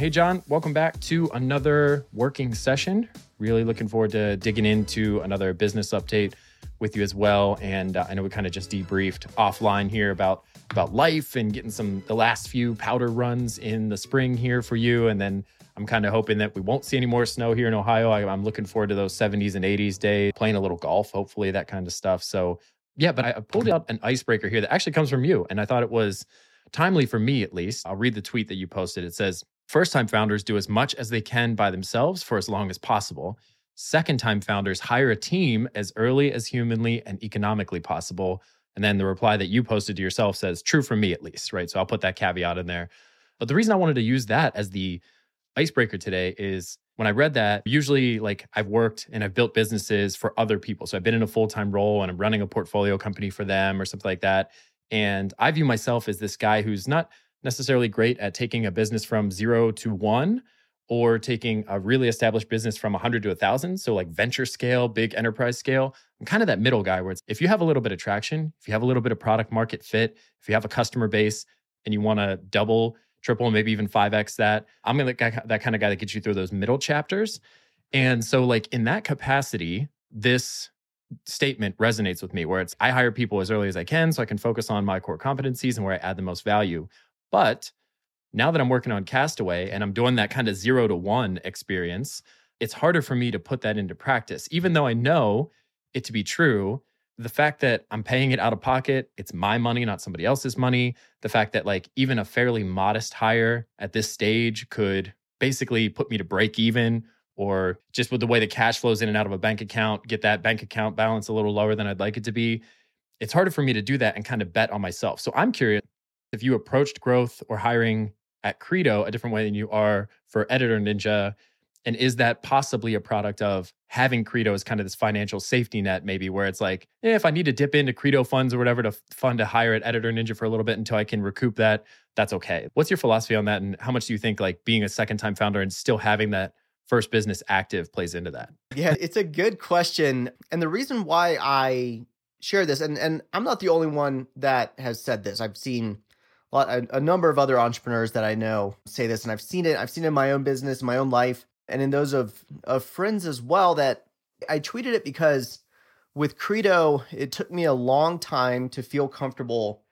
Hey, John, welcome back to another working session. Really looking forward to digging into another business update with you as well. And I know we kind of just debriefed offline here about life and getting the last few powder runs in the spring here for you. And then I'm kind of hoping that we won't see any more snow here in Ohio. I'm looking forward to those 70s and 80s days, playing a little golf, hopefully, that kind of stuff. So yeah, but I pulled out an icebreaker here that actually comes from you. And I thought it was timely for me, at least. I'll read the tweet that you posted. It says, first-time founders do as much as they can by themselves for as long as possible. Second-time founders hire a team as early as humanly and economically possible. And then the reply that you posted to yourself says, true for me at least, right? So I'll put that caveat in there. But the reason I wanted to use that as the icebreaker today is when I read that, usually like I've worked and I've built businesses for other people. So I've been in a full-time role and I'm running a portfolio company for them or something like that. And I view myself as this guy who's not necessarily great at taking a business from 0 to 1 or taking a really established business from 100 to 1,000. So like venture scale, big enterprise scale. I'm kind of that middle guy where it's, if you have a little bit of traction, if you have a little bit of product market fit, if you have a customer base and you want to double, triple, maybe even 5X that, I'm that kind of guy that gets you through those middle chapters. And so like in that capacity, this statement resonates with me where it's, I hire people as early as I can so I can focus on my core competencies and where I add the most value. But now that I'm working on Castaway and I'm doing that kind of 0 to 1 experience, it's harder for me to put that into practice. Even though I know it to be true, the fact that I'm paying it out of pocket, it's my money, not somebody else's money. The fact that like even a fairly modest hire at this stage could basically put me to break even, or just with the way the cash flows in and out of a bank account, get that bank account balance a little lower than I'd like it to be. It's harder for me to do that and kind of bet on myself. So I'm curious, if you approached growth or hiring at Credo a different way than you are for Editor Ninja, and is that possibly a product of having Credo as kind of this financial safety net maybe where it's like, if I need to dip into Credo funds or whatever to fund a hire at Editor Ninja for a little bit until I can recoup that, that's okay. What's your philosophy on that? And how much do you think like being a second-time founder and still having that first business active plays into that? Yeah, it's a good question. And the reason why I share this, and I'm not the only one that has said this. I've seen a number of other entrepreneurs that I know say this, and I've seen it in my own business, in my own life, and in those of friends as well, that I tweeted it because with Credo, it took me a long time to feel comfortable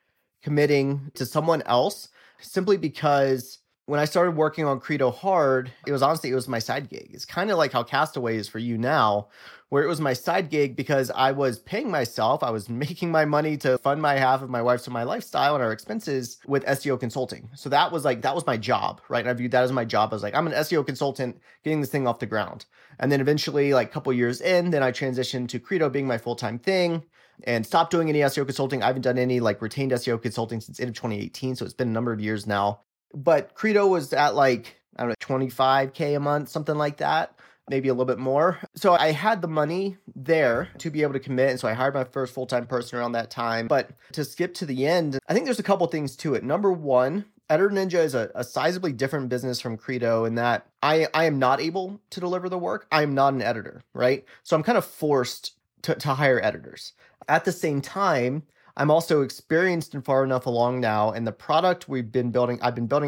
committing to someone else, simply because when I started working on Credo hard, it was my side gig. It's kind of like how Castaway is for you now, where it was my side gig because I was paying myself. I was making my money to fund my half of my wife's and my lifestyle and our expenses with SEO consulting. So that was my job, right? And I viewed that as my job. I was like, I'm an SEO consultant getting this thing off the ground. And then eventually, like a couple years in, then I transitioned to Credo being my full-time thing and stopped doing any SEO consulting. I haven't done any like retained SEO consulting since end of 2018. So it's been a number of years now. But Credo was at like, I don't know, $25K a month, something like that, maybe a little bit more. So I had the money there to be able to commit. And so I hired my first full-time person around that time. But to skip to the end, I think there's a couple things to it. Number one, Editor Ninja is a sizably different business from Credo in that I am not able to deliver the work. I am not an editor, right? So I'm kind of forced to hire editors. At the same time, I'm also experienced and far enough along now, and the product I've been building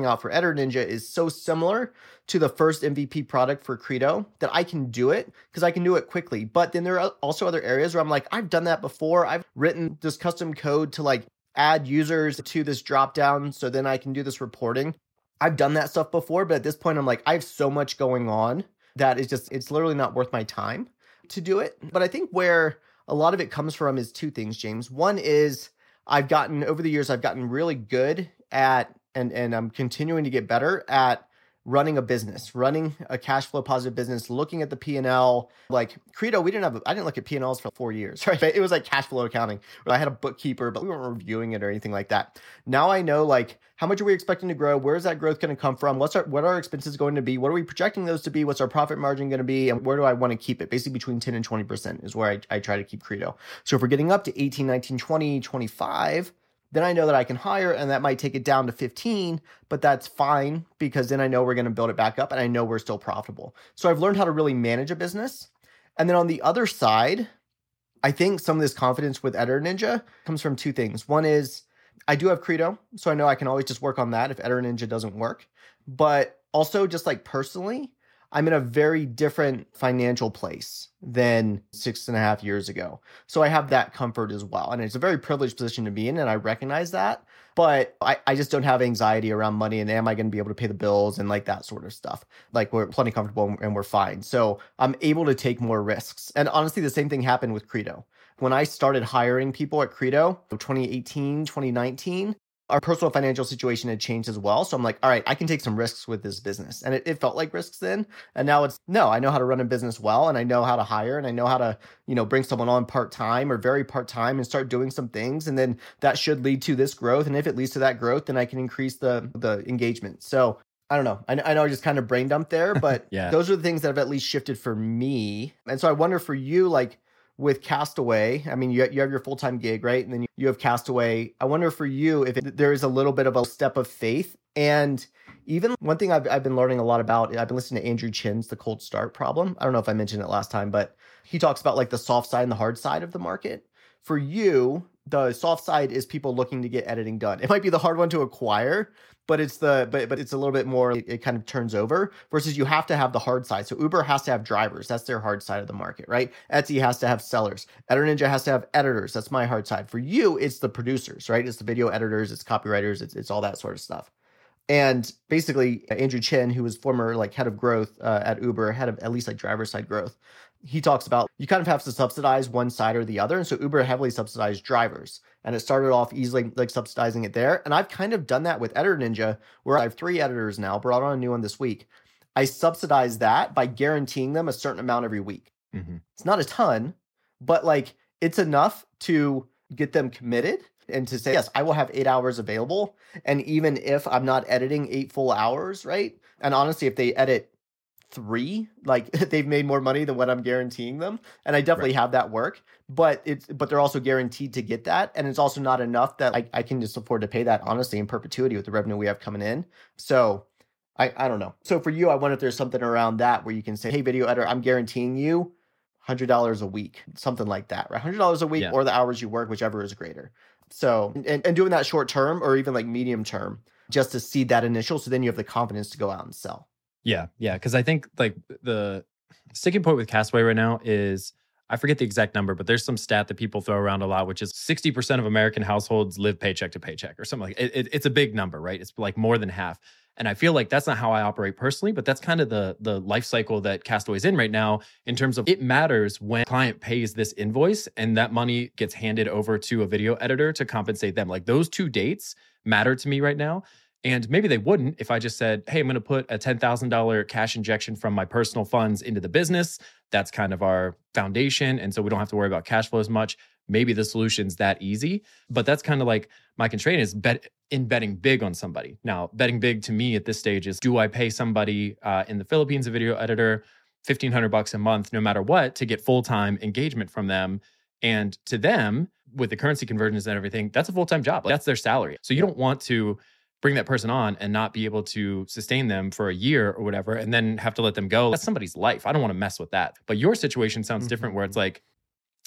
out for Editor Ninja is so similar to the first MVP product for Credo that I can do it because I can do it quickly. But then there are also other areas where I'm like, I've done that before. I've written this custom code to like add users to this dropdown so then I can do this reporting. I've done that stuff before, but at this point I'm like, I have so much going on that it's literally not worth my time to do it. But I think where a lot of it comes from is two things, James. One is over the years, I've gotten really good at, and I'm continuing to get better at running a business, running a cash flow positive business, looking at the P&L. Like Credo, I didn't look at P&Ls for 4 years, right? It was like cash flow accounting where I had a bookkeeper, but we weren't reviewing it or anything like that. Now I know like how much are we expecting to grow? Where is that growth going to come from? What are our expenses going to be? What are we projecting those to be? What's our profit margin going to be? And where do I want to keep it? Basically between 10 and 20% is where I try to keep Credo. So if we're getting up to 18, 19, 20, 25, then I know that I can hire, and that might take it down to 15, but that's fine because then I know we're going to build it back up and I know we're still profitable. So I've learned how to really manage a business. And then on the other side, I think some of this confidence with Editor Ninja comes from two things. One is I do have Credo, so I know I can always just work on that if Editor Ninja doesn't work. But Also, just like personally, I'm in a very different financial place than 6.5 years ago. So I have that comfort as well. And it's a very privileged position to be in, and I recognize that. But I just don't have anxiety around money and am I going to be able to pay the bills and like that sort of stuff. Like we're plenty comfortable and we're fine. So I'm able to take more risks. And honestly, the same thing happened with Credo. When I started hiring people at Credo in 2018, 2019, our personal financial situation had changed as well. So I'm like, all right, I can take some risks with this business. And it felt like risks then. And now it's, no, I know how to run a business well, and I know how to hire, and I know how to, you know, bring someone on part-time or very part-time and start doing some things. And then that should lead to this growth. And if it leads to that growth, then I can increase the engagement. So I don't know. I know I just kind of brain dumped there, but yeah. Those are the things that have at least shifted for me. And so I wonder for you, like, with Castaway, I mean, you have your full-time gig, right? And then you have Castaway. I wonder for you if there is a little bit of a step of faith. And even one thing I've been learning a lot about, I've been listening to Andrew Chen's The Cold Start Problem. I don't know if I mentioned it last time, but he talks about like the soft side and the hard side of the market. For you, the soft side is people looking to get editing done. It might be the hard one to acquire, but it's a little bit more, it kind of turns over, versus you have to have the hard side. So Uber has to have drivers. That's their hard side of the market, right? Etsy has to have sellers. Editor Ninja has to have editors. That's my hard side. For you, it's the producers, right? It's the video editors, it's copywriters, it's all that sort of stuff. And basically, Andrew Chen, who was former like head of growth at Uber, head of at least like driver side growth, he talks about you kind of have to subsidize one side or the other. And so Uber heavily subsidized drivers. And it started off easily like subsidizing it there. And I've kind of done that with Editor Ninja, where I have 3 editors now, brought on a new one this week. I subsidize that by guaranteeing them a certain amount every week. Mm-hmm. It's not a ton, but like it's enough to get them committed and to say, yes, I will have 8 hours available. And even if I'm not editing 8 full hours, right? And honestly, if they edit 3, like they've made more money than what I'm guaranteeing them. And I definitely have that work, but they're also guaranteed to get that. And it's also not enough that I can just afford to pay that honestly in perpetuity with the revenue we have coming in. So I don't know. So for you, I wonder if there's something around that where you can say, hey, video editor, I'm guaranteeing you $100 a week, something like that, right? $100 a week or the hours you work, whichever is greater. So, and doing that short term or even like medium term, just to seed that initial. So then you have the confidence to go out and sell. Yeah. Because I think like the sticking point with Castaway right now is, I forget the exact number, but there's some stat that people throw around a lot, which is 60% of American households live paycheck to paycheck or something like that. It's a big number, right? It's like more than half. And I feel like that's not how I operate personally, but that's kind of the life cycle that Castaway's in right now in terms of it matters when client pays this invoice and that money gets handed over to a video editor to compensate them. Like those 2 dates matter to me right now. And maybe they wouldn't if I just said, hey, I'm going to put a $10,000 cash injection from my personal funds into the business. That's kind of our foundation. And so we don't have to worry about cash flow as much. Maybe the solution's that easy. But that's kind of like my constraint is betting big on somebody. Now, betting big to me at this stage is, do I pay somebody in the Philippines, a video editor, $1,500 a month, no matter what, to get full-time engagement from them? And to them, with the currency conversions and everything, that's a full-time job. Like, that's their salary. So you don't want to bring that person on and not be able to sustain them for a year or whatever, and then have to let them go. That's somebody's life. I don't want to mess with that. But your situation sounds different, where it's like,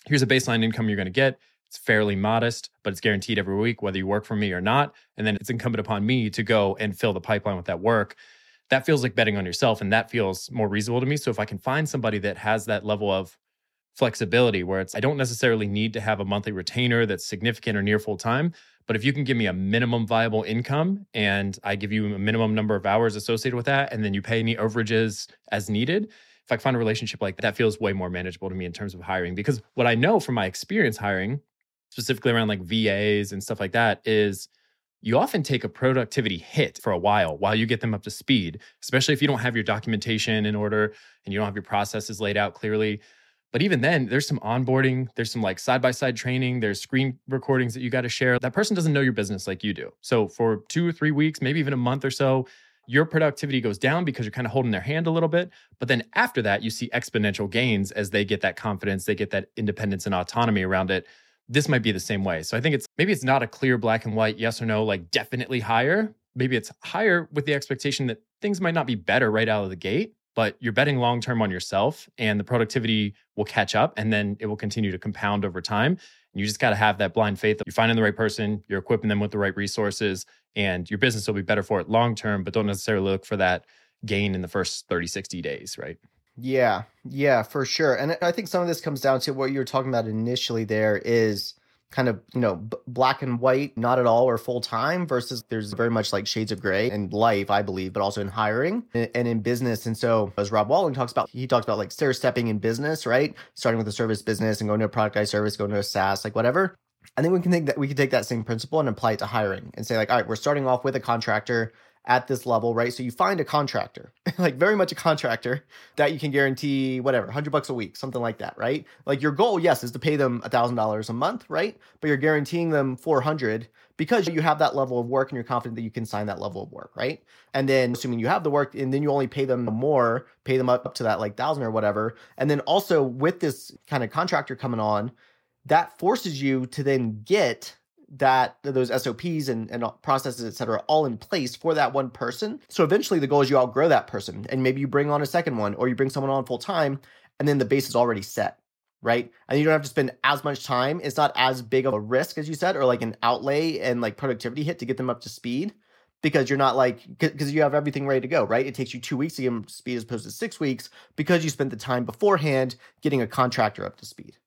here's a baseline income you're going to get. It's fairly modest, but it's guaranteed every week, whether you work for me or not. And then it's incumbent upon me to go and fill the pipeline with that work. That feels like betting on yourself, and that feels more reasonable to me. So if I can find somebody that has that level of flexibility where it's, I don't necessarily need to have a monthly retainer that's significant or near full time, but if you can give me a minimum viable income and I give you a minimum number of hours associated with that, and then you pay any overages as needed, if I can find a relationship like that, feels way more manageable to me in terms of hiring. Because what I know from my experience hiring, specifically around like VAs and stuff like that, is you often take a productivity hit for a while you get them up to speed, especially if you don't have your documentation in order and you don't have your processes laid out clearly. But even then, there's some onboarding, there's some like side-by-side training, there's screen recordings that you got to share. That person doesn't know your business like you do. So for 2 or 3 weeks, maybe even a month or so, your productivity goes down because you're kind of holding their hand a little bit. But then after that, you see exponential gains as they get that confidence, they get that independence and autonomy around it. This might be the same way. So I think it's not a clear black and white, yes or no, like definitely higher. Maybe it's higher with the expectation that things might not be better right out of the gate, but you're betting long-term on yourself, and the productivity will catch up, and then it will continue to compound over time. And you just got to have that blind faith that you're finding the right person, you're equipping them with the right resources, and your business will be better for it long-term, but don't necessarily look for that gain in the first 30, 60 days, right? Yeah. Yeah, for sure. And I think some of this comes down to what you were talking about initially there is kind of, you know, black and white, not at all or full time versus there's very much like shades of gray in life, I believe, but also in hiring and in business. And so as Rob Walling talks about, he talks about like stair-stepping in business, right? Starting with a service business and going to a productized service, going to a SaaS, like whatever. I think we can think that we can take that same principle and apply it to hiring and say like, all right, we're starting off with a contractor at this level, right? So you find a contractor, like very much a contractor that you can guarantee whatever, $100 a week, something like that, right? Like your goal, yes, is to pay them $1,000 a month, right? But you're guaranteeing them $400 because you have that level of work and you're confident that you can sign that level of work, right? And then assuming you have the work and then you only pay them more, pay them up to that like $1,000 or whatever. And then also with this kind of contractor coming on, that forces you to then get that those SOPs and processes, et cetera, all in place for that one person. So eventually the goal is you outgrow that person and maybe you bring on a second one or you bring someone on full time and then the base is already set, right? And you don't have to spend as much time. It's not as big of a risk, as you said, or like an outlay and like productivity hit to get them up to speed because you're not like, because you have everything ready to go, right? It takes you 2 weeks to get them up to speed as opposed to 6 weeks because you spent the time beforehand getting a contractor up to speed.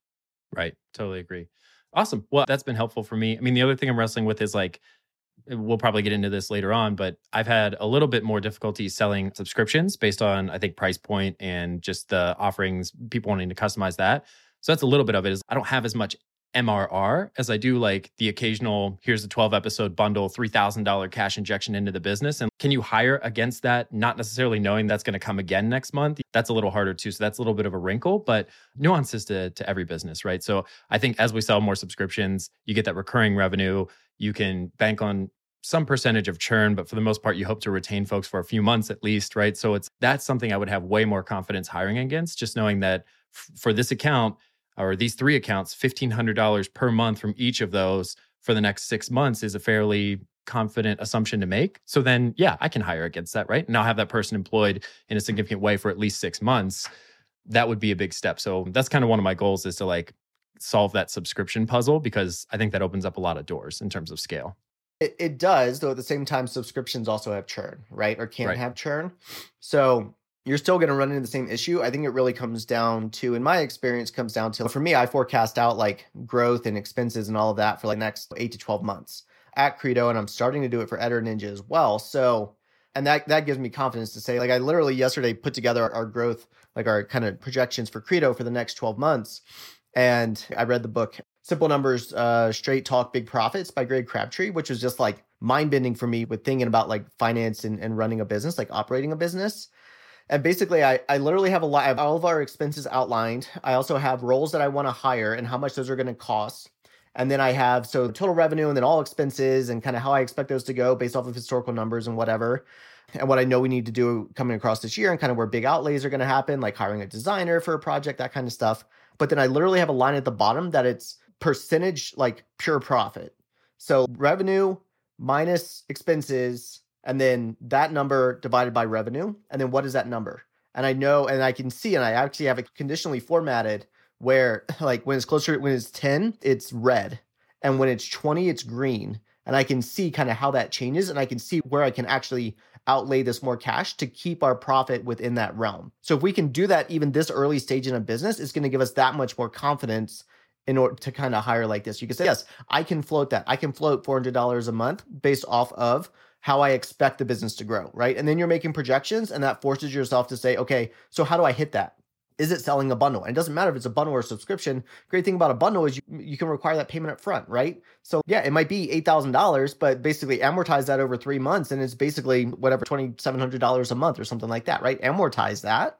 Right. Totally agree. Awesome. Well, that's been helpful for me. I mean, the other thing I'm wrestling with is like, we'll probably get into this later on, but I've had a little bit more difficulty selling subscriptions based on, I think, price point and just the offerings, people wanting to customize that. So that's a little bit of it is I don't have as much MRR as I do like the occasional, here's a 12 episode bundle, $3,000 cash injection into the business. And can you hire against that? Not necessarily knowing that's going to come again next month. That's a little harder too. So that's a little bit of a wrinkle, but nuances to every business, right? So I think as we sell more subscriptions, you get that recurring revenue. You can bank on some percentage of churn, but for the most part, you hope to retain folks for a few months at least, right? So that's something I would have way more confidence hiring against, just knowing that for this account, or these three accounts, $1,500 per month from each of those for the next 6 months is a fairly confident assumption to make. So then, yeah, I can hire against that, right? And I'll have that person employed in a significant way for at least 6 months. That would be a big step. So that's kind of one of my goals is to like solve that subscription puzzle because I think that opens up a lot of doors in terms of scale. It does, though at the same time, subscriptions also have churn, right? Or can have churn. So you're still going to run into the same issue. I think it really comes down to, in my experience, comes down to, for me, I forecast out like growth and expenses and all of that for like the next 8 to 12 months at Credo. And I'm starting to do it for Editor Ninja as well. So, and that gives me confidence to say, like, I literally yesterday put together our growth, like our kind of projections for Credo for the next 12 months. And I read the book, Simple Numbers, Straight Talk, Big Profits by Greg Crabtree, which was just like mind-bending for me with thinking about like finance and running a business, like operating a business. And basically, I literally have I have all of our expenses outlined. I also have roles that I want to hire and how much those are going to cost. And then I have, so total revenue and then all expenses and kind of how I expect those to go based off of historical numbers and whatever. And what I know we need to do coming across this year and kind of where big outlays are going to happen, like hiring a designer for a project, that kind of stuff. But then I literally have a line at the bottom that it's percentage, like pure profit. So revenue minus expenses, and then that number divided by revenue. And then what is that number? And I know, and I can see, and I actually have it conditionally formatted where like when it's closer, when it's 10, it's red. And when it's 20, it's green. And I can see kind of how that changes. And I can see where I can actually outlay this more cash to keep our profit within that realm. So if we can do that, even this early stage in a business, it's going to give us that much more confidence in order to kind of hire like this. You can say, yes, I can float that. I can float $400 a month based off of how I expect the business to grow, right? And then you're making projections and that forces yourself to say, okay, so how do I hit that? Is it selling a bundle? And it doesn't matter if it's a bundle or a subscription. Great thing about a bundle is you can require that payment up front, right? So yeah, it might be $8,000, but basically amortize that over 3 months and it's basically whatever, $2,700 a month or something like that, right? Amortize that.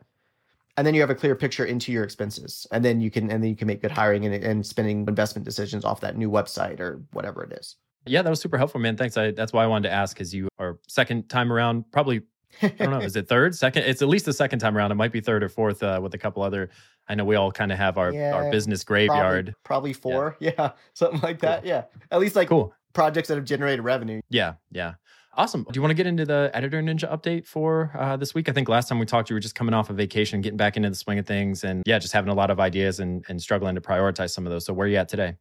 And then you have a clear picture into your expenses. And then you can make good hiring and spending investment decisions off that new website or whatever it is. Yeah, that was super helpful, man. Thanks. That's why I wanted to ask, because you are second time around, probably, I don't know, is it third, second? It's at least the second time around. It might be third or fourth with a couple other. I know we all kind of have our business graveyard. Probably four. Yeah. Something like that. Cool. Yeah. At least like cool projects that have generated revenue. Yeah. Yeah. Awesome. Do you want to get into the Editor Ninja update for this week? I think last time we talked, you were just coming off a vacation, getting back into the swing of things and just having a lot of ideas and struggling to prioritize some of those. So where are you at today?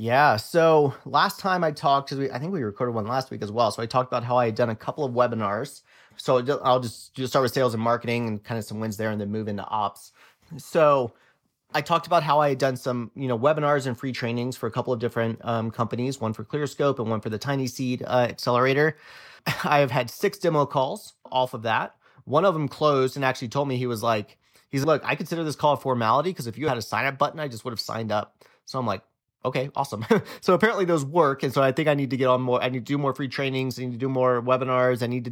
Yeah. So last time I talked, because I think we recorded one last week as well. So I talked about how I had done a couple of webinars. So I'll just start with sales and marketing and kind of some wins there and then move into ops. So I talked about how I had done some, webinars and free trainings for a couple of different companies, one for ClearScope and one for the TinySeed Accelerator. I have had 6 demo calls off of that. One of them closed and actually told me, he's like, look, I consider this call a formality because if you had a sign up button, I just would have signed up. So I'm like, okay, awesome. So apparently those work. And so I think I need to get on more. I need to do more free trainings. I need to do more webinars. I need to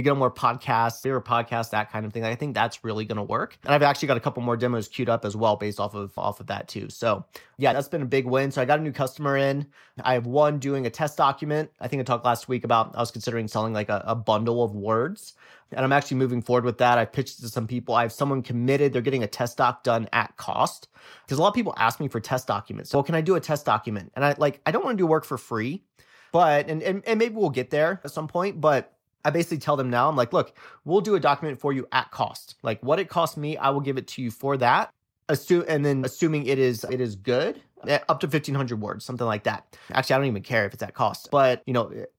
get on more podcasts, bigger podcasts, that kind of thing. I think that's really going to work. And I've actually got a couple more demos queued up as well based off of that too. So yeah, that's been a big win. So I got a new customer in. I have one doing a test document. I think I talked last week about, I was considering selling like a bundle of words. And I'm actually moving forward with that. I pitched it to some people. I have someone committed. They're getting a test doc done at cost because a lot of people ask me for test documents. So can I do a test document? And I don't want to do work for free, but, and maybe we'll get there at some point, but I basically tell them now, I'm like, look, we'll do a document for you at cost. Like what it cost me, I will give it to you for that. Assuming it is good, up to 1,500 words, something like that. Actually, I don't even care if it's at cost, but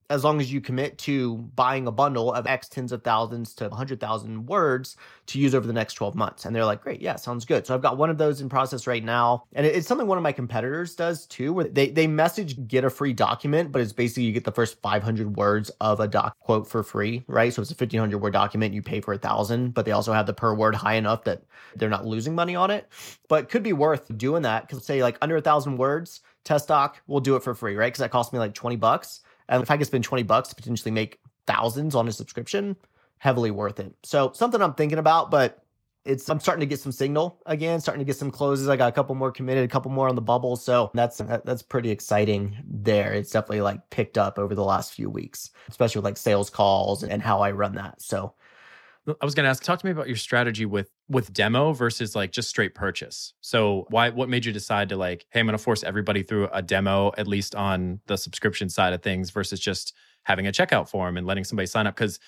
as long as you commit to buying a bundle of X tens of thousands to 100,000 words to use over the next 12 months. And they're like, great, yeah, sounds good. So I've got one of those in process right now. And it's something one of my competitors does too, where they message, get a free document, but it's basically you get the first 500 words of a doc quote for free, right? So it's a 1,500 word document, you pay for 1,000, but they also have the per word high enough that they're not losing money on it, but could be worth doing that. Cause say like under 1,000 words, test doc, we'll do it for free, right? Cause that cost me like $20. And if I could spend $20 to potentially make thousands on a subscription, heavily worth it. So something I'm thinking about, but I'm starting to get some signal again, starting to get some closes. I got a couple more committed, a couple more on the bubble. So that's pretty exciting there. It's definitely like picked up over the last few weeks, especially with like sales calls and how I run that. So I was going to ask, talk to me about your strategy with demo versus like just straight purchase. So what made you decide to like, hey, I'm going to force everybody through a demo, at least on the subscription side of things versus just having a checkout form and letting somebody sign up? Because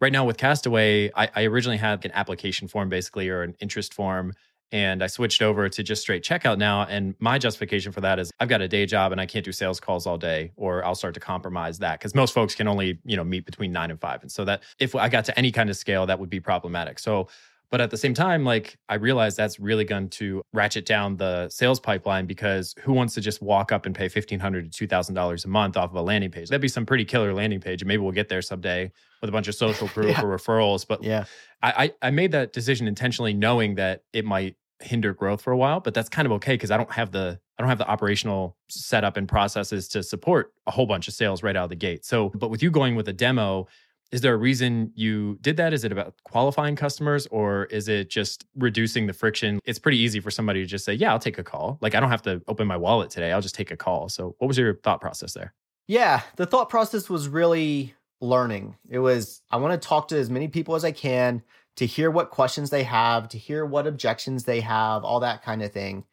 right now with Castaway, I originally had an application form basically, or an interest form. And I switched over to just straight checkout now. And my justification for that is I've got a day job and I can't do sales calls all day, or I'll start to compromise that because most folks can only, meet between 9 and 5. And so that if I got to any kind of scale, that would be problematic. So, but at the same time, like I realized that's really going to ratchet down the sales pipeline because who wants to just walk up and pay $1,500 to $2,000 a month off of a landing page? That'd be some pretty killer landing page. And maybe we'll get there someday with a bunch of social proof or referrals. But yeah, I made that decision intentionally knowing that it might hinder growth for a while, but that's kind of okay because I don't have the operational setup and processes to support a whole bunch of sales right out of the gate. So, but with you going with a demo, is there a reason you did that? Is it about qualifying customers or is it just reducing the friction? It's pretty easy for somebody to just say, yeah, I'll take a call. Like I don't have to open my wallet today. I'll just take a call. So what was your thought process there? Yeah, the thought process was really learning. It was, I want to talk to as many people as I can to hear what questions they have, to hear what objections they have, all that kind of thing.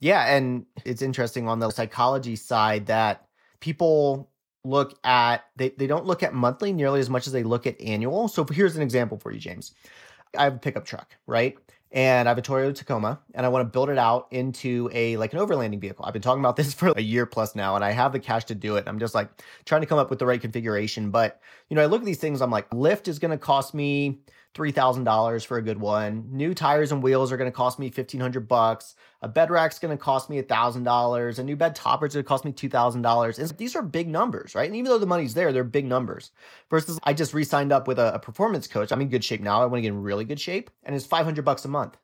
Yeah, and it's interesting on the psychology side that people look at, they don't look at monthly nearly as much as they look at annual. So here's an example for you, James. I have a pickup truck, right? And I have a Toyota Tacoma, and I want to build it out into an overlanding vehicle. I've been talking about this for a year plus now, and I have the cash to do it. I'm just like trying to come up with the right configuration. But, I look at these things, I'm like, lift is going to cost me $3,000 for a good one. New tires and wheels are going to cost me $1,500. A bed rack's going to cost me $1,000. A new bed topper's going to cost me $2,000. And these are big numbers, right? And even though the money's there, they're big numbers. Versus I just re-signed up with a performance coach. I'm in good shape now. I want to get in really good shape. And it's $500 a month.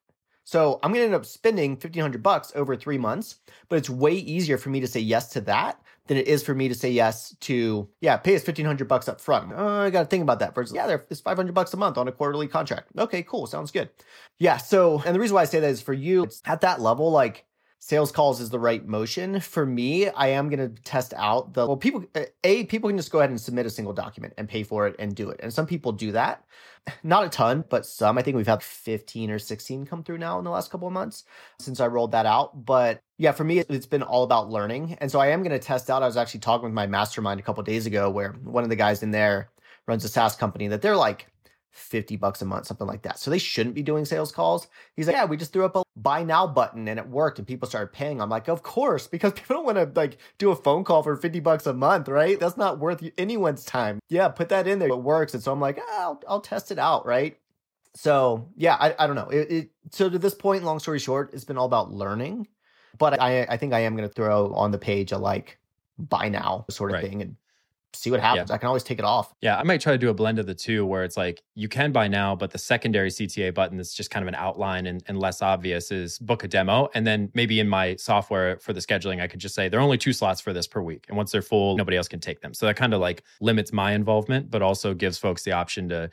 So I'm going to end up spending $1,500 over 3 months, but it's way easier for me to say yes to that than it is for me to say yes to, pay us $1,500 up front. Oh, I got to think about that versus, it's $500 a month on a quarterly contract. Okay, cool. Sounds good. Yeah. So, and the reason why I say that is for you, it's at that level, like sales calls is the right motion. For me, I am going to test out people can just go ahead and submit a single document and pay for it and do it. And some people do that. Not a ton, but some. I think we've had 15 or 16 come through now in the last couple of months since I rolled that out. But yeah, for me, it's been all about learning. And so I am going to test out. I was actually talking with my mastermind a couple of days ago where one of the guys in there runs a SaaS company that they're like $50 a month, something like that. So they shouldn't be doing sales calls. He's like, yeah, we just threw up a buy now button and it worked and people started paying. I'm like, of course, because people don't want to like do a phone call for $50 a month, right? That's not worth anyone's time. Yeah, put that in there. It works. And so I'm like, oh, I'll test it out, right? So yeah, I don't know. So to this point, long story short, it's been all about learning, but I think I am going to throw on the page a like buy now sort of thing and see what happens. Yeah. I can always take it off. Yeah, I might try to do a blend of the two where it's like, you can buy now, but the secondary CTA button that's just kind of an outline and less obvious is book a demo. And then maybe in my software for the scheduling, I could just say, there are only 2 slots for this per week. And once they're full, nobody else can take them. So that kind of like limits my involvement, but also gives folks the option to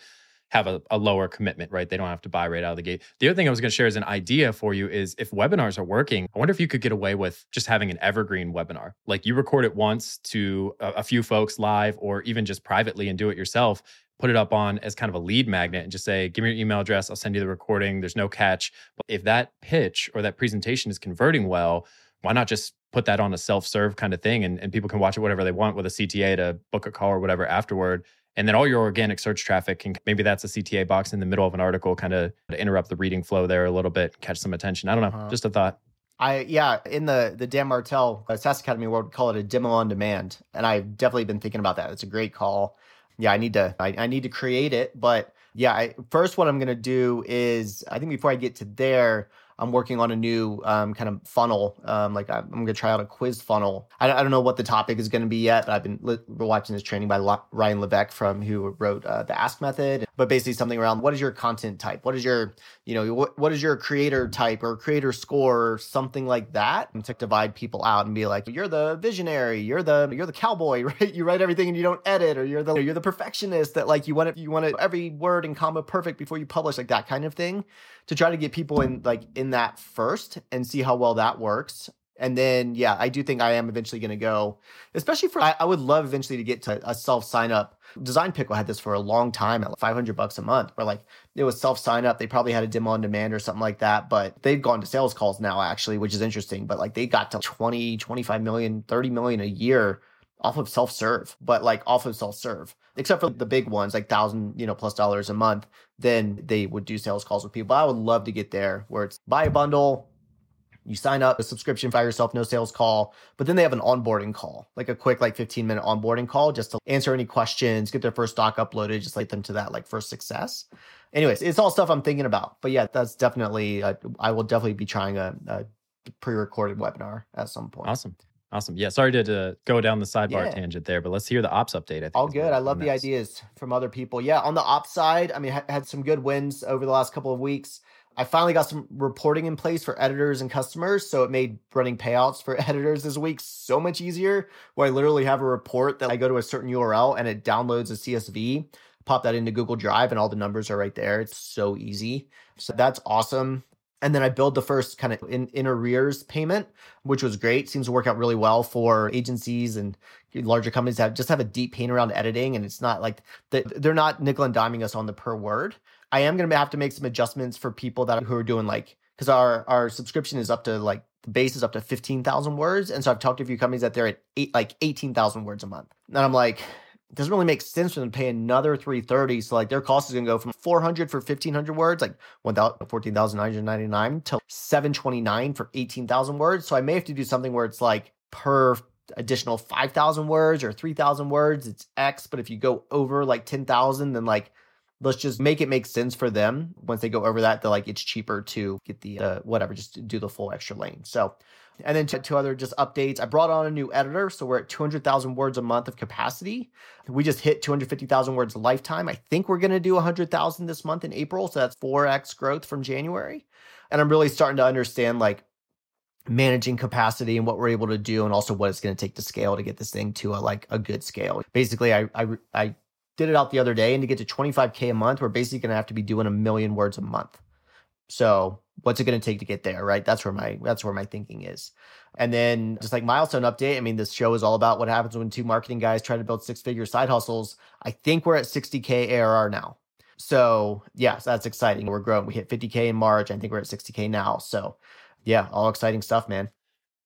have a lower commitment, right? They don't have to buy right out of the gate. The other thing I was going to share as an idea for you is if webinars are working, I wonder if you could get away with just having an evergreen webinar. Like you record it once to a few folks live or even just privately and do it yourself, put it up on as kind of a lead magnet and just say, give me your email address, I'll send you the recording, there's no catch. But if that pitch or that presentation is converting well, why not just put that on a self-serve kind of thing and people can watch it whatever they want with a CTA to book a call or whatever afterward. And then all your organic search traffic can, maybe that's a CTA box in the middle of an article, kind of to interrupt the reading flow there a little bit, catch some attention. I don't know, just a thought. In the Dan Martell SaaS Academy world, we call it a demo on demand. And I've definitely been thinking about that. It's a great call. Yeah, I need to create it. But yeah, first what I'm going to do is, I think before I get to there, I'm working on a new kind of funnel. I'm going to try out a quiz funnel. I don't know what the topic is going to be yet, but I've been watching this training by Ryan Levesque who wrote The Ask Method, but basically something around what is your content type? What is your, what is your creator type or creator score or something like that? And to divide people out and be like, you're the visionary, you're the cowboy, right? You write everything and you don't edit, or you're the perfectionist that like you want it every word and comma perfect before you publish, like that kind of thing, to try to get people in that first and see how well that works. And then, yeah, I do think I am eventually going to go, especially for, I would love eventually to get to a self-sign up. Design Pickle had this for a long time at like $500 a month, where like it was self-sign up. They probably had a demo on demand or something like that, but they've gone to sales calls now actually, which is interesting. But like they got to 20, 25 million, 30 million a year off of self-serve, except for the big ones, like $1,000, plus dollars a month, then they would do sales calls with people. But I would love to get there where it's buy a bundle, you sign up, a subscription for yourself, no sales call, but then they have an onboarding call, like a quick, 15-minute onboarding call just to answer any questions, get their first doc uploaded, just lead them to that first success. Anyways, it's all stuff I'm thinking about, but yeah, that's definitely, I will definitely be trying a pre-recorded webinar at some point. Awesome. Yeah, sorry to go down the sidebar tangent there, but let's hear the ops update. I think all good. I love the ideas from other people. Yeah, on the ops side, I mean, had some good wins over the last couple of weeks. I finally got some reporting in place for editors and customers, so it made running payouts for editors this week so much easier, where I literally have a report that I go to a certain URL and it downloads a CSV, pop that into Google Drive, and all the numbers are right there. It's so easy. So that's awesome. And then I billed the first kind of in arrears payment, which was great. Seems to work out really well for agencies and larger companies that just have a deep pain around editing. And it's not like they're not nickel and diming us on the per word. I am going to have to make some adjustments for people who are doing because our subscription is up to the base is up to 15,000 words. And so I've talked to a few companies that they're at 18,000 words a month. And I'm like, it doesn't really make sense for them to pay another $330. So their cost is going to go from $400 for 1,500 words, like $14,999 to $729 for 18,000 words. So I may have to do something where it's per additional 5,000 words or 3,000 words, it's X. But if you go over 10,000, then let's just make it make sense for them. Once they go over that, they're it's cheaper to get the just do the full extra lane. So, and then two other just updates. I brought on a new editor. So we're at 200,000 words a month of capacity. We just hit 250,000 words lifetime. I think we're going to do 100,000 this month in April. So that's 4X growth from January. And I'm really starting to understand managing capacity and what we're able to do, and also what it's going to take to scale to get this thing to a good scale. Basically, I did it out the other day, and to get to 25K a month, we're basically going to have to be doing 1 million words a month. So what's it going to take to get there, right? That's where my thinking is. And then just milestone update. I mean, this show is all about what happens when 2 marketing guys try to build 6-figure side hustles. I think we're at 60K ARR now. So yeah, so that's exciting. We're growing. We hit 50K in March. I think we're at 60K now. So yeah, all exciting stuff, man.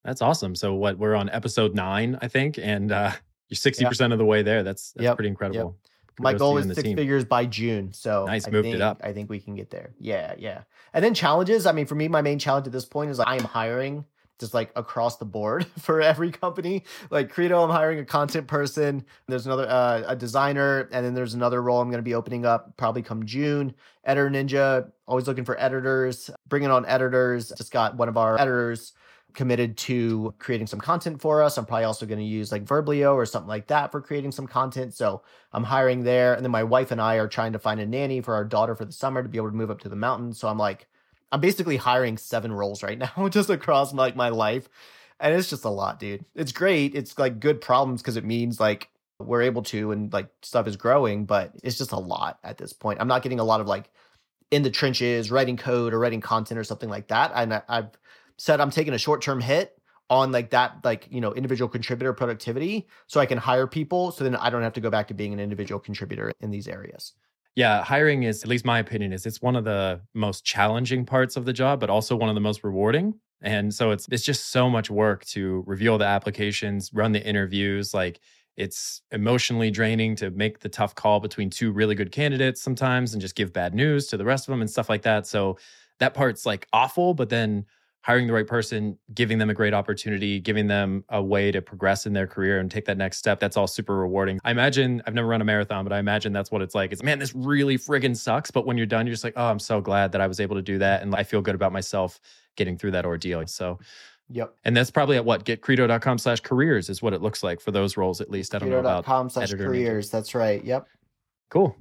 That's awesome. So we're on episode 9, I think, and you're 60% of the way there. That's pretty incredible. Yep. My goal is 6 figures by June. So nice, moved it up. I think we can get there. Yeah. And then challenges. I mean, for me, my main challenge at this point is I am hiring just like across the board for every company. Like Credo, I'm hiring a content person. There's another a designer. And then there's another role I'm going to be opening up probably come June. Editor Ninja, always looking for editors, bringing on editors. Just got one of our editors committed to creating some content for us. I'm probably also going to use like Verblio or something like that for creating some content. So I'm hiring there. And then my wife and I are trying to find a nanny for our daughter for the summer to be able to move up to the mountains. So I'm basically hiring 7 roles right now, just across my life. And it's just a lot, dude. It's great. It's like good problems because it means we're able to, and stuff is growing, but it's just a lot at this point. I'm not getting a lot of in the trenches, writing code or writing content or something like that. And I've said I'm taking a short-term hit on individual contributor productivity so I can hire people. So then I don't have to go back to being an individual contributor in these areas. Yeah, hiring is, at least my opinion is, it's one of the most challenging parts of the job, but also one of the most rewarding. And so it's just so much work to review all the applications, run the interviews. It's emotionally draining to make the tough call between 2 really good candidates sometimes and just give bad news to the rest of them and stuff like that. So that part's awful, but then hiring the right person, giving them a great opportunity, giving them a way to progress in their career and take that next step. That's all super rewarding. I imagine, I've never run a marathon, but I imagine that's what it's like. It's, man, this really friggin' sucks. But when you're done, you're just like, oh, I'm so glad that I was able to do that. And I feel good about myself getting through that ordeal. So, yep. And that's probably at GetCredo.com/careers is what it looks like for those roles, at least. I don't know about Credo.com/careers. That's right. Yep. Cool,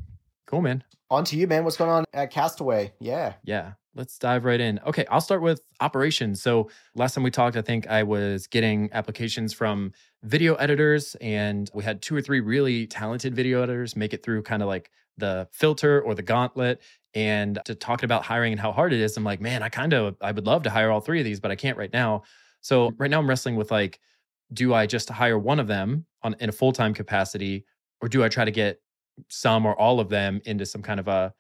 man. On to you, man. What's going on at Castaway? Yeah. Let's dive right in. Okay, I'll start with operations. So last time we talked, I think I was getting applications from video editors, and we had 2 or 3 really talented video editors make it through kind of the filter or the gauntlet. And to talk about hiring and how hard it is, I'm like, man, I would love to hire all 3 of these, but I can't right now. So right now I'm wrestling with do I just hire one of them in a full-time capacity, or do I try to get some or all of them into some kind of a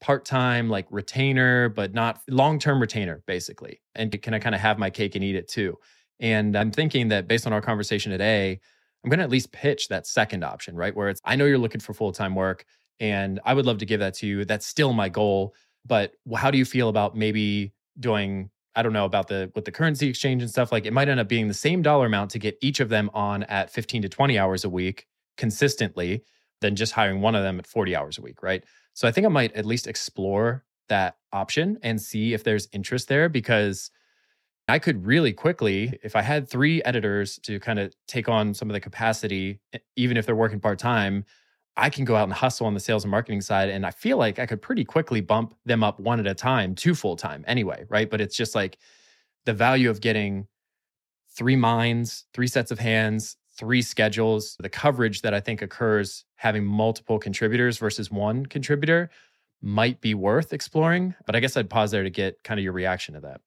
part-time retainer, but not long-term retainer, basically. And can I kind of have my cake and eat it too? And I'm thinking that based on our conversation today, I'm going to at least pitch that second option, right? Where it's, I know you're looking for full-time work and I would love to give that to you. That's still my goal. But how do you feel about maybe doing, I don't know about with the currency exchange and stuff, it might end up being the same dollar amount to get each of them on at 15 to 20 hours a week consistently than just hiring one of them at 40 hours a week, right? So I think I might at least explore that option and see if there's interest there, because I could really quickly, if I had 3 editors to kind of take on some of the capacity, even if they're working part-time, I can go out and hustle on the sales and marketing side. And I feel I could pretty quickly bump them up one at a time to full-time anyway, right? But it's just the value of getting 3 minds, 3 sets of hands, 3 schedules, the coverage that I think occurs having multiple contributors versus one contributor might be worth exploring. But I guess I'd pause there to get kind of your reaction to that.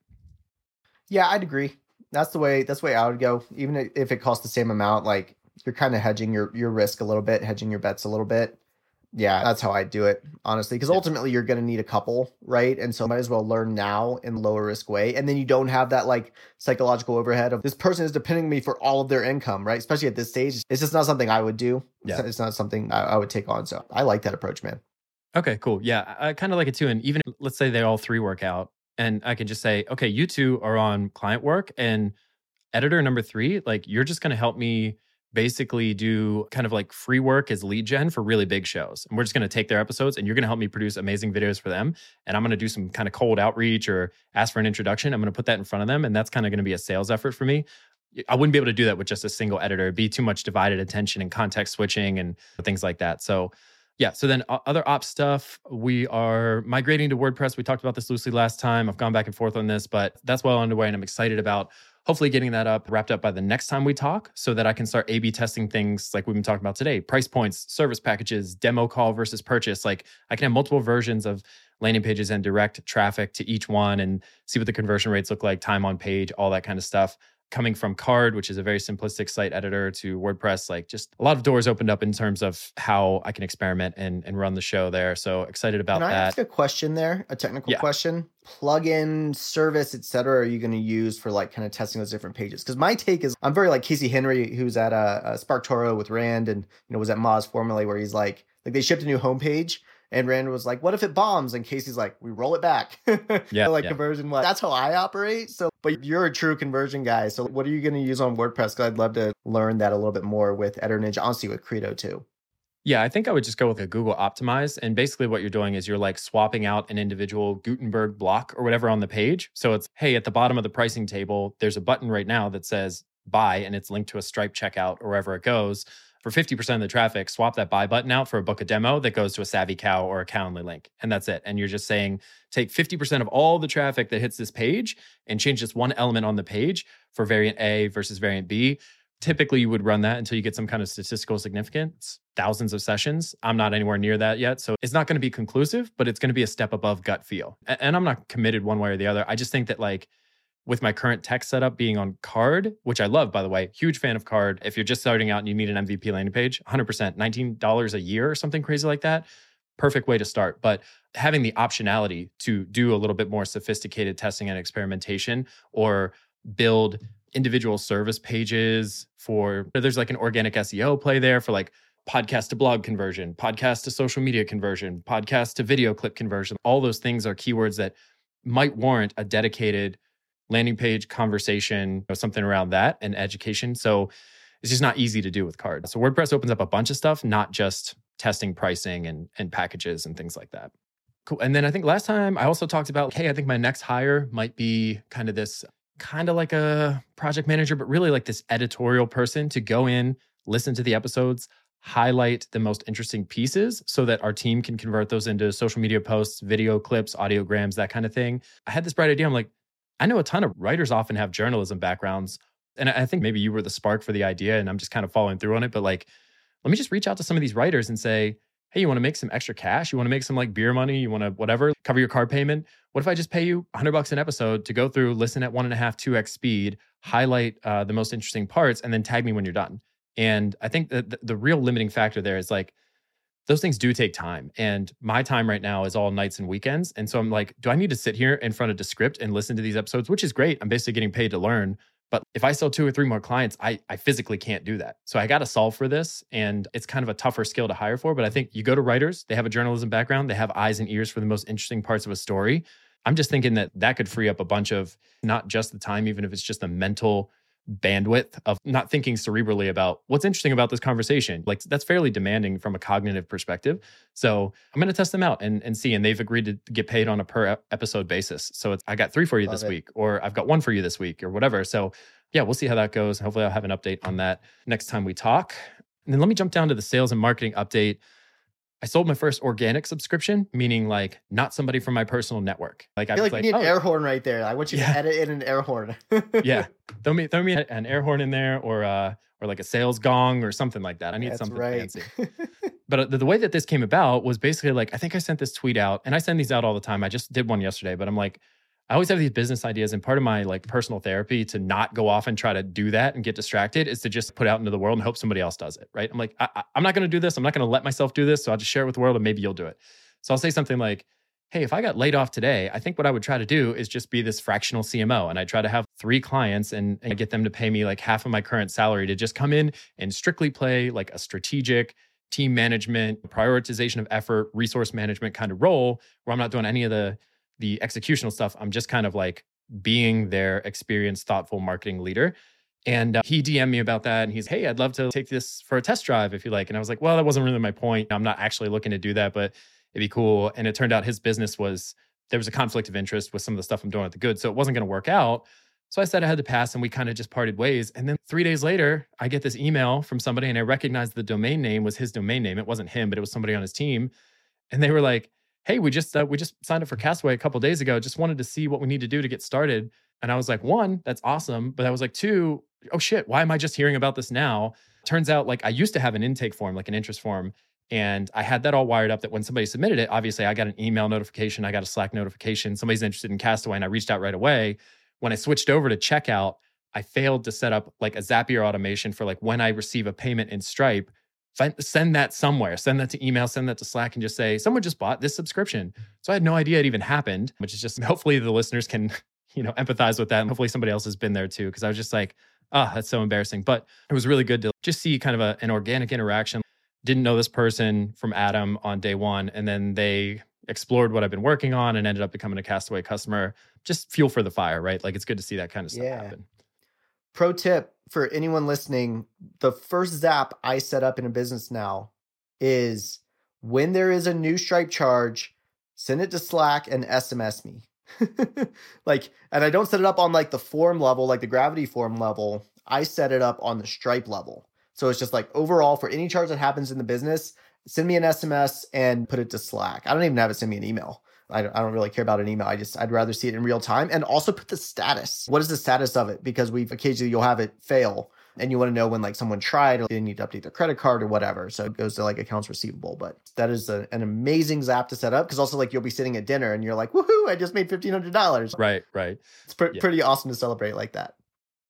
Yeah, I'd agree. That's the way I would go. Even if it costs the same amount, you're kind of hedging your risk a little bit, hedging your bets a little bit. Yeah, that's how I do it, honestly, because ultimately you're going to need a couple, right? And so might as well learn now in lower risk way. And then you don't have that psychological overhead of this person is depending on me for all of their income, right? Especially at this stage, it's just not something I would do. Yeah. It's not something I would take on. So I like that approach, man. Okay, cool. Yeah, I kind of like it too. And even if, let's say they all 3 work out and I can just say, okay, you 2 are on client work and editor number 3, you're just going to help me basically do kind of free work as lead gen for really big shows. And we're just going to take their episodes and you're going to help me produce amazing videos for them. And I'm going to do some kind of cold outreach or ask for an introduction. I'm going to put that in front of them. And that's kind of going to be a sales effort for me. I wouldn't be able to do that with just a single editor. It'd be too much divided attention and context switching and things like that. So yeah. So then other ops stuff, we are migrating to WordPress. We talked about this loosely last time. I've gone back and forth on this, but that's well underway. And I'm excited about hopefully getting that wrapped up by the next time we talk so that I can start A/B testing things like we've been talking about today, price points, service packages, demo call versus purchase. I can have multiple versions of landing pages and direct traffic to each one and see what the conversion rates look like, time on page, all that kind of stuff. coming from Carrd, which is a very simplistic site editor, to WordPress, like just a lot of doors opened up in terms of how I can experiment and run the show there. So excited about that. Can I ask a question there, a technical question? Plugin, service, et cetera, are you going to use for like kind of testing those different pages? Because my take is I'm very like Casey Henry, who's at SparkToro with Rand and, you know, was at Moz formerly, where he's like they shipped a new homepage and Rand was like, what if it bombs? And Casey's like, we roll it back. Conversion. That's how I operate. So, but you're a true conversion guy. So what are you going to use on WordPress? Because I'd love to learn that a little bit more with Editor Ninja, honestly with Credo too. Yeah, I think I would just go with a Google Optimize. And basically what you're doing is you're like swapping out an individual Gutenberg block or whatever on the page. So it's, hey, at the bottom of the pricing table, there's a button right now that says buy, and it's linked to a Stripe checkout or wherever it goes. For 50% of the traffic, swap that buy button out for a book a demo that goes to a SavvyCal or a Calendly link. And that's it. And you're just saying, take 50% of all the traffic that hits this page and change this one element on the page for variant A versus variant B. Typically, you would run that until you get some kind of statistical significance, thousands of sessions. I'm not anywhere near that yet. So it's not going to be conclusive, but it's going to be a step above gut feel. And I'm not committed one way or the other. I just think that like with my current tech setup being on Carrd, which I love, by the way, huge fan of Carrd. If you're just starting out and you need an MVP landing page, 100%, $19 a year or something crazy like that, perfect way to start. But having the optionality to do a little bit more sophisticated testing and experimentation or build individual service pages for, there's like an organic SEO play there for like podcast to blog conversion, podcast to social media conversion, podcast to video clip conversion. All those things are keywords that might warrant a dedicated landing page conversation or something around that and education. So it's just not easy to do with Carrd. So WordPress opens up a bunch of stuff, not just testing pricing and packages and things like that. Cool. And then I think last time I also talked about, hey, I think my next hire might be kind of this, kind of like a project manager, but really like this editorial person to go in, listen to the episodes, highlight the most interesting pieces so that our team can convert those into social media posts, video clips, audiograms, that kind of thing. I had this bright idea. I'm like, I know a ton of writers often have journalism backgrounds. And I think maybe you were the spark for the idea and I'm just kind of following through on it. But like, let me just reach out to some of these writers and say, hey, you want to make some extra cash? You want to make some like beer money? You want to whatever, cover your car payment? What if I just pay you $100 an episode to go through, listen at 1.5, 2x speed, highlight the most interesting parts, and then tag me when you're done. And I think that the real limiting factor there is like, those things do take time. And my time right now is all nights and weekends. And so I'm like, do I need to sit here in front of Descript and listen to these episodes, which is great. I'm basically getting paid to learn. But if I sell 2 or 3 more clients, I physically can't do that. So I got to solve for this. And it's kind of a tougher skill to hire for. But I think you go to writers, they have a journalism background, they have eyes and ears for the most interesting parts of a story. I'm just thinking that that could free up a bunch of not just the time, even if it's just the mental bandwidth of not thinking cerebrally about what's interesting about this conversation. Like that's fairly demanding from a cognitive perspective. So I'm going to test them out and see. And they've agreed to get paid on a per episode basis. So it's, I got 3 for you this week, or I've got 1 for you this week or whatever. So yeah, we'll see how that goes. Hopefully I'll have an update on that next time we talk. And then let me jump down to the sales and marketing update. I sold my first organic subscription, meaning like not somebody from my personal network. Like I feel like you need an air horn right there. I want you to edit in an air horn. Throw me an air horn in there or like a sales gong or something like that. I need something fancy. But the way that this came about was basically like, I think I sent this tweet out, and I send these out all the time. I just did one yesterday, but I'm like, I always have these business ideas, and part of my like personal therapy to not go off and try to do that and get distracted is to just put out into the world and hope somebody else does it, right? I'm like, I'm not going to do this. I'm not going to let myself do this. So I'll just share it with the world and maybe you'll do it. So I'll say something like, hey, if I got laid off today, I think what I would try to do is just be this fractional CMO. And I try to have 3 clients and get them to pay me like half of my current salary to just come in and strictly play like a strategic team management, prioritization of effort, resource management kind of role where I'm not doing any of the executional stuff. I'm just kind of like being their experienced, thoughtful marketing leader. And he DM'd me about that. And he's, hey, I'd love to take this for a test drive if you like. And I was like, well, that wasn't really my point. I'm not actually looking to do that, but it'd be cool. And it turned out his business was, there was a conflict of interest with some of the stuff I'm doing at the good. So it wasn't going to work out. So I said I had to pass, and we kind of just parted ways. And then 3 days later, I get this email from somebody, and I recognized the domain name was his domain name. It wasn't him, but it was somebody on his team. And they were like, hey, we just signed up for Castaway a couple of days ago. Just wanted to see what we need to do to get started. And I was like, 1, that's awesome. But I was like, 2, oh shit, why am I just hearing about this now? Turns out like I used to have an intake form, like an interest form. And I had that all wired up that when somebody submitted it, obviously I got an email notification, I got a Slack notification, somebody's interested in Castaway, and I reached out right away. When I switched over to checkout, I failed to set up like a Zapier automation for like when I receive a payment in Stripe, send that somewhere, send that to email, send that to Slack, and just say, someone just bought this subscription. So I had no idea it even happened, which is just, hopefully the listeners can, you know, empathize with that. And hopefully somebody else has been there too. Cause I was just like, oh, that's so embarrassing. But it was really good to just see kind of an organic interaction. Didn't know this person from Adam on day one. And then they explored what I've been working on and ended up becoming a Castaway customer. Just fuel for the fire, right? Like it's good to see that kind of stuff happen. Pro tip for anyone listening, the first Zap I set up in a business now is when there is a new Stripe charge, send it to Slack and SMS me. Like, and I don't set it up on like the form level, like the Gravity form level. I set it up on the Stripe level. So it's just like overall for any charge that happens in the business, send me an SMS and put it to Slack. I don't even have it send me an email. I don't really care about an email. I'd rather see it in real time and also put the status. What is the status of it? Because we've occasionally, you'll have it fail and you want to know when like someone tried or they need to update their credit card or whatever. So it goes to like accounts receivable, but that is an amazing Zap to set up. Cause also like you'll be sitting at dinner and you're like, woohoo, I just made $1,500. Right. It's pretty awesome to celebrate like that.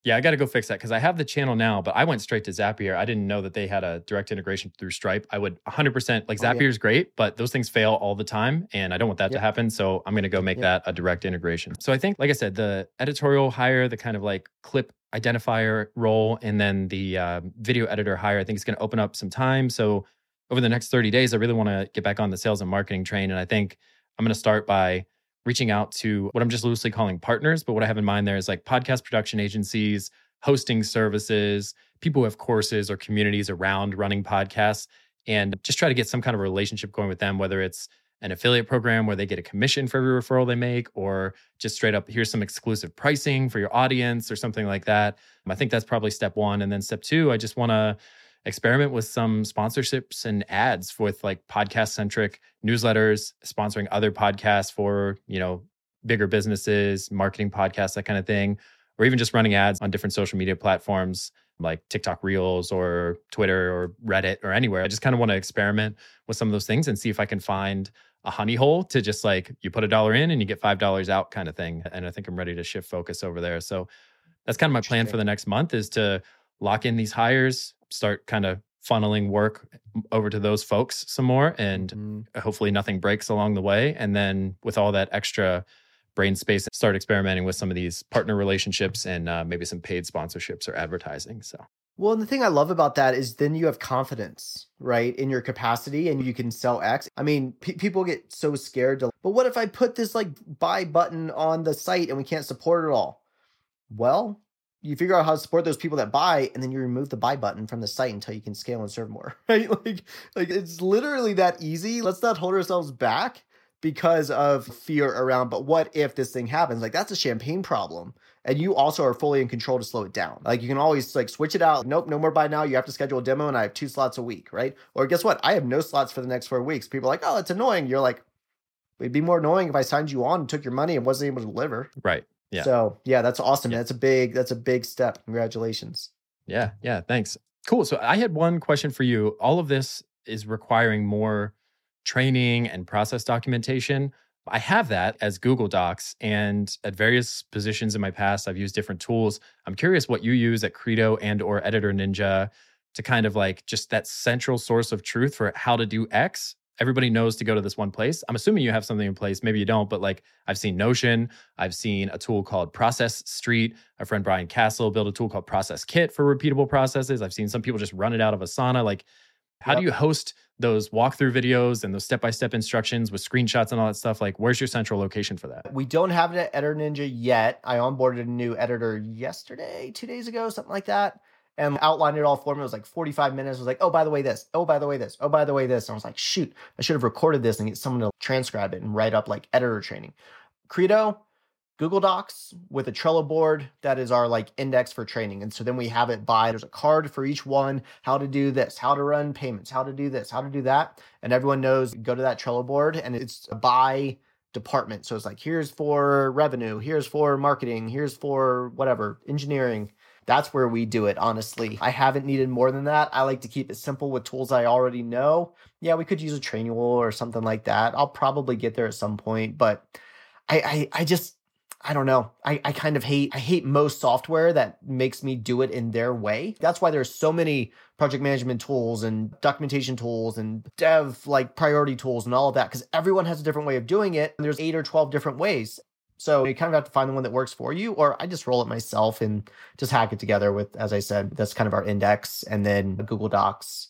Yeah, I got to go fix that because I have the channel now, but I went straight to Zapier. I didn't know that they had a direct integration through Stripe. I would 100%, like Zapier is great, but those things fail all the time. And I don't want that to happen. So I'm going to go make that a direct integration. So I think, like I said, the editorial hire, the kind of like clip identifier role, and then the video editor hire, I think it's going to open up some time. So over the next 30 days, I really want to get back on the sales and marketing train. And I think I'm going to start by reaching out to what I'm just loosely calling partners. But what I have in mind there is like podcast production agencies, hosting services, people who have courses or communities around running podcasts, and just try to get some kind of relationship going with them, whether it's an affiliate program where they get a commission for every referral they make, or just straight up, here's some exclusive pricing for your audience or something like that. I think that's probably step one. And then step two, I just want to experiment with some sponsorships and ads with like podcast-centric newsletters, sponsoring other podcasts for, you know, bigger businesses, marketing podcasts, that kind of thing, or even just running ads on different social media platforms like TikTok Reels or Twitter or Reddit or anywhere. I just kind of want to experiment with some of those things and see if I can find a honey hole to just like, you put $1 in and you get $5 out kind of thing. And I think I'm ready to shift focus over there. So that's kind of my plan for the next month, is to lock in these hires, start kind of funneling work over to those folks some more, and hopefully nothing breaks along the way. And then with all that extra brain space, start experimenting with some of these partner relationships and maybe some paid sponsorships or advertising. So, well, and the thing I love about that is then you have confidence, right, in your capacity, and you can sell X. I mean, people get so scared to, but what if I put this like buy button on the site and we can't support it all? Well, you figure out how to support those people that buy, and then you remove the buy button from the site until you can scale and serve more, right? Like it's literally that easy. Let's not hold ourselves back because of fear around, but what if this thing happens? Like that's a champagne problem. And you also are fully in control to slow it down. Like you can always like switch it out. Nope, no more buy now. You have to schedule a demo and I have 2 slots a week, right? Or guess what? I have no slots for the next 4 weeks. People are like, oh, it's annoying. You're like, it'd be more annoying if I signed you on and took your money and wasn't able to deliver. Right. Yeah. So yeah, that's awesome. Yeah. That's a big step. Congratulations. Yeah. Thanks. Cool. So I had one question for you. All of this is requiring more training and process documentation. I have that as Google Docs, and at various positions in my past, I've used different tools. I'm curious what you use at Credo and or Editor Ninja to kind of like just that central source of truth for how to do X. Everybody knows to go to this one place. I'm assuming you have something in place. Maybe you don't, but like I've seen Notion. I've seen a tool called Process Street. Our friend Brian Castle built a tool called Process Kit for repeatable processes. I've seen some people just run it out of Asana. Like how do you host those walkthrough videos and those step-by-step instructions with screenshots and all that stuff? Like where's your central location for that? We don't have it at Editor Ninja yet. I onboarded a new editor yesterday, 2 days ago, something like that. And outlined it all for me. It was like 45 minutes. I was like, oh, by the way, this. Oh, by the way, this. Oh, by the way, this. And I was like, shoot, I should have recorded this and get someone to transcribe it and write up like editor training. Credo, Google Docs with a Trello board. That is our like index for training. And so then we have it by, there's a Carrd for each one, how to do this, how to run payments, how to do this, how to do that. And everyone knows, go to that Trello board and it's by department. So it's like, here's for revenue, here's for marketing, here's for whatever, engineering. That's where we do it, honestly. I haven't needed more than that. I like to keep it simple with tools I already know. Yeah, we could use a Trainual or something like that. I'll probably get there at some point, but I just, I don't know. I kind of hate most software that makes me do it in their way. That's why there's so many project management tools and documentation tools and dev like priority tools and all of that, because everyone has a different way of doing it. And there's 8 or 12 different ways. So you kind of have to find the one that works for you, or I just roll it myself and just hack it together with, as I said, that's kind of our index, and then Google Docs,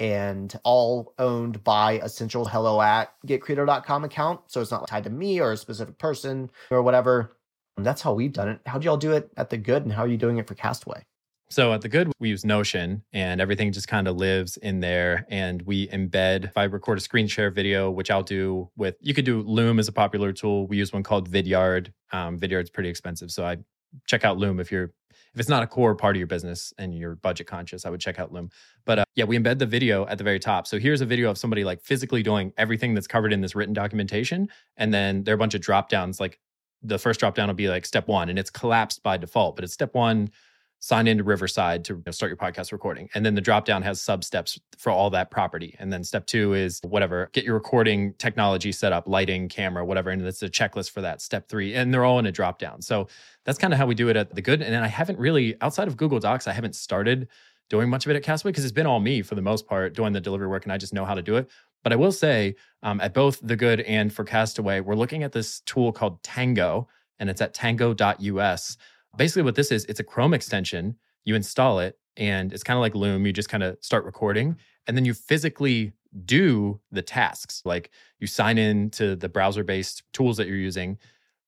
and all owned by essential hello@getcredo.com account. So it's not tied to me or a specific person or whatever. And that's how we've done it. How do y'all do it at The Good, and how are you doing it for Castaway? So at The Good, we use Notion, and everything just kind of lives in there. And we embed, if I record a screen share video, which I'll do with, you could do Loom as a popular tool. We use one called Vidyard. Vidyard's pretty expensive. So I check out Loom if it's not a core part of your business and you're budget conscious, I would check out Loom. But yeah, we embed the video at the very top. So here's a video of somebody like physically doing everything that's covered in this written documentation. And then there are a bunch of drop downs. Like the first drop down will be like step one, and it's collapsed by default, but it's step one, sign into Riverside to start your podcast recording. And then the drop down has sub steps for all that property. And then step two is whatever, get your recording technology set up, lighting, camera, whatever. And that's a checklist for that. Step three, and they're all in a drop down. So that's kind of how we do it at The Good. And then I haven't really, outside of Google Docs, I haven't started doing much of it at Castaway because it's been all me for the most part doing the delivery work, and I just know how to do it. But I will say at both The Good and for Castaway, we're looking at this tool called Tango, and it's at tango.us. Basically what this is, it's a Chrome extension. You install it, and it's kind of like Loom. You just kind of start recording, and then you physically do the tasks. Like you sign in to the browser-based tools that you're using.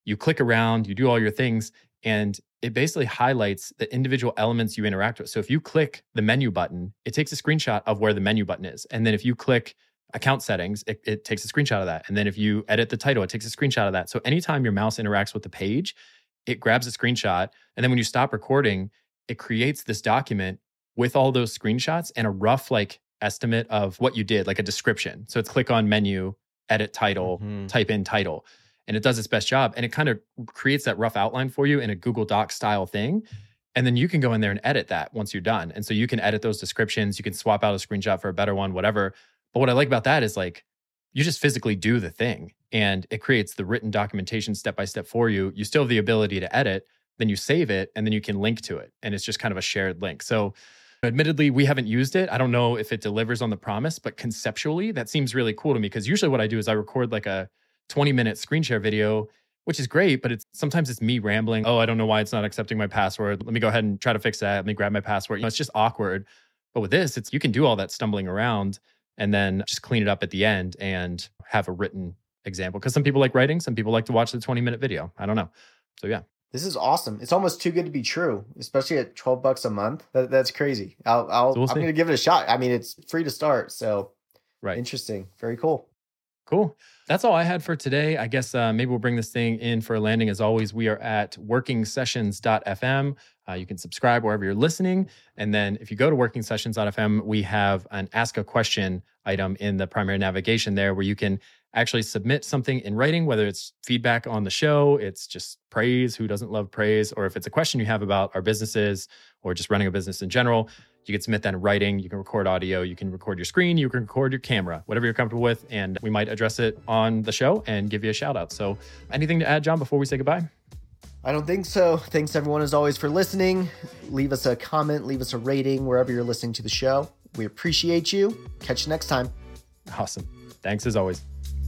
You click around, you do all your things, and it basically highlights the individual elements you interact with. So if you click the menu button, it takes a screenshot of where the menu button is. And then if you click account settings, it takes a screenshot of that. And then if you edit the title, it takes a screenshot of that. So anytime your mouse interacts with the page, it grabs a screenshot. And then when you stop recording, it creates this document with all those screenshots and a rough like estimate of what you did, like a description. So it's click on menu, edit title, type in title, and it does its best job. And it kind of creates that rough outline for you in a Google Doc style thing. And then you can go in there and edit that once you're done. And so you can edit those descriptions. You can swap out a screenshot for a better one, whatever. But what I like about that is like, you just physically do the thing, and it creates the written documentation step by step for you. You still have the ability to edit, then you save it, and then you can link to it. And it's just kind of a shared link. So admittedly, we haven't used it. I don't know if it delivers on the promise, but conceptually, that seems really cool to me, because usually what I do is I record like a 20-minute screen share video, which is great, but sometimes it's me rambling. Oh, I don't know why it's not accepting my password. Let me go ahead and try to fix that. Let me grab my password. You know, it's just awkward. But with this, you can do all that stumbling around and then just clean it up at the end and have a written example. Because some people like writing, some people like to watch the 20-minute video. I don't know. So yeah. This is awesome. It's almost too good to be true, especially at $12 a month. That's crazy. I'm going to give it a shot. I mean, it's free to start. So right. Interesting. Very cool. Cool. That's all I had for today. I guess maybe we'll bring this thing in for a landing. As always, we are at workingsessions.fm. You can subscribe wherever you're listening. And then if you go to workingsessions.fm, we have an ask a question item in the primary navigation there where you can actually submit something in writing, whether it's feedback on the show, it's just praise, who doesn't love praise, or if it's a question you have about our businesses or just running a business in general, you can submit that in writing. You can record audio, you can record your screen, you can record your camera, whatever you're comfortable with, and we might address it on the show and give you a shout out. So anything to add, John, before we say goodbye? I don't think so. Thanks everyone as always for listening. Leave us a comment, leave us a rating wherever you're listening to the show. We appreciate you. Catch you next time. Awesome. Thanks as always.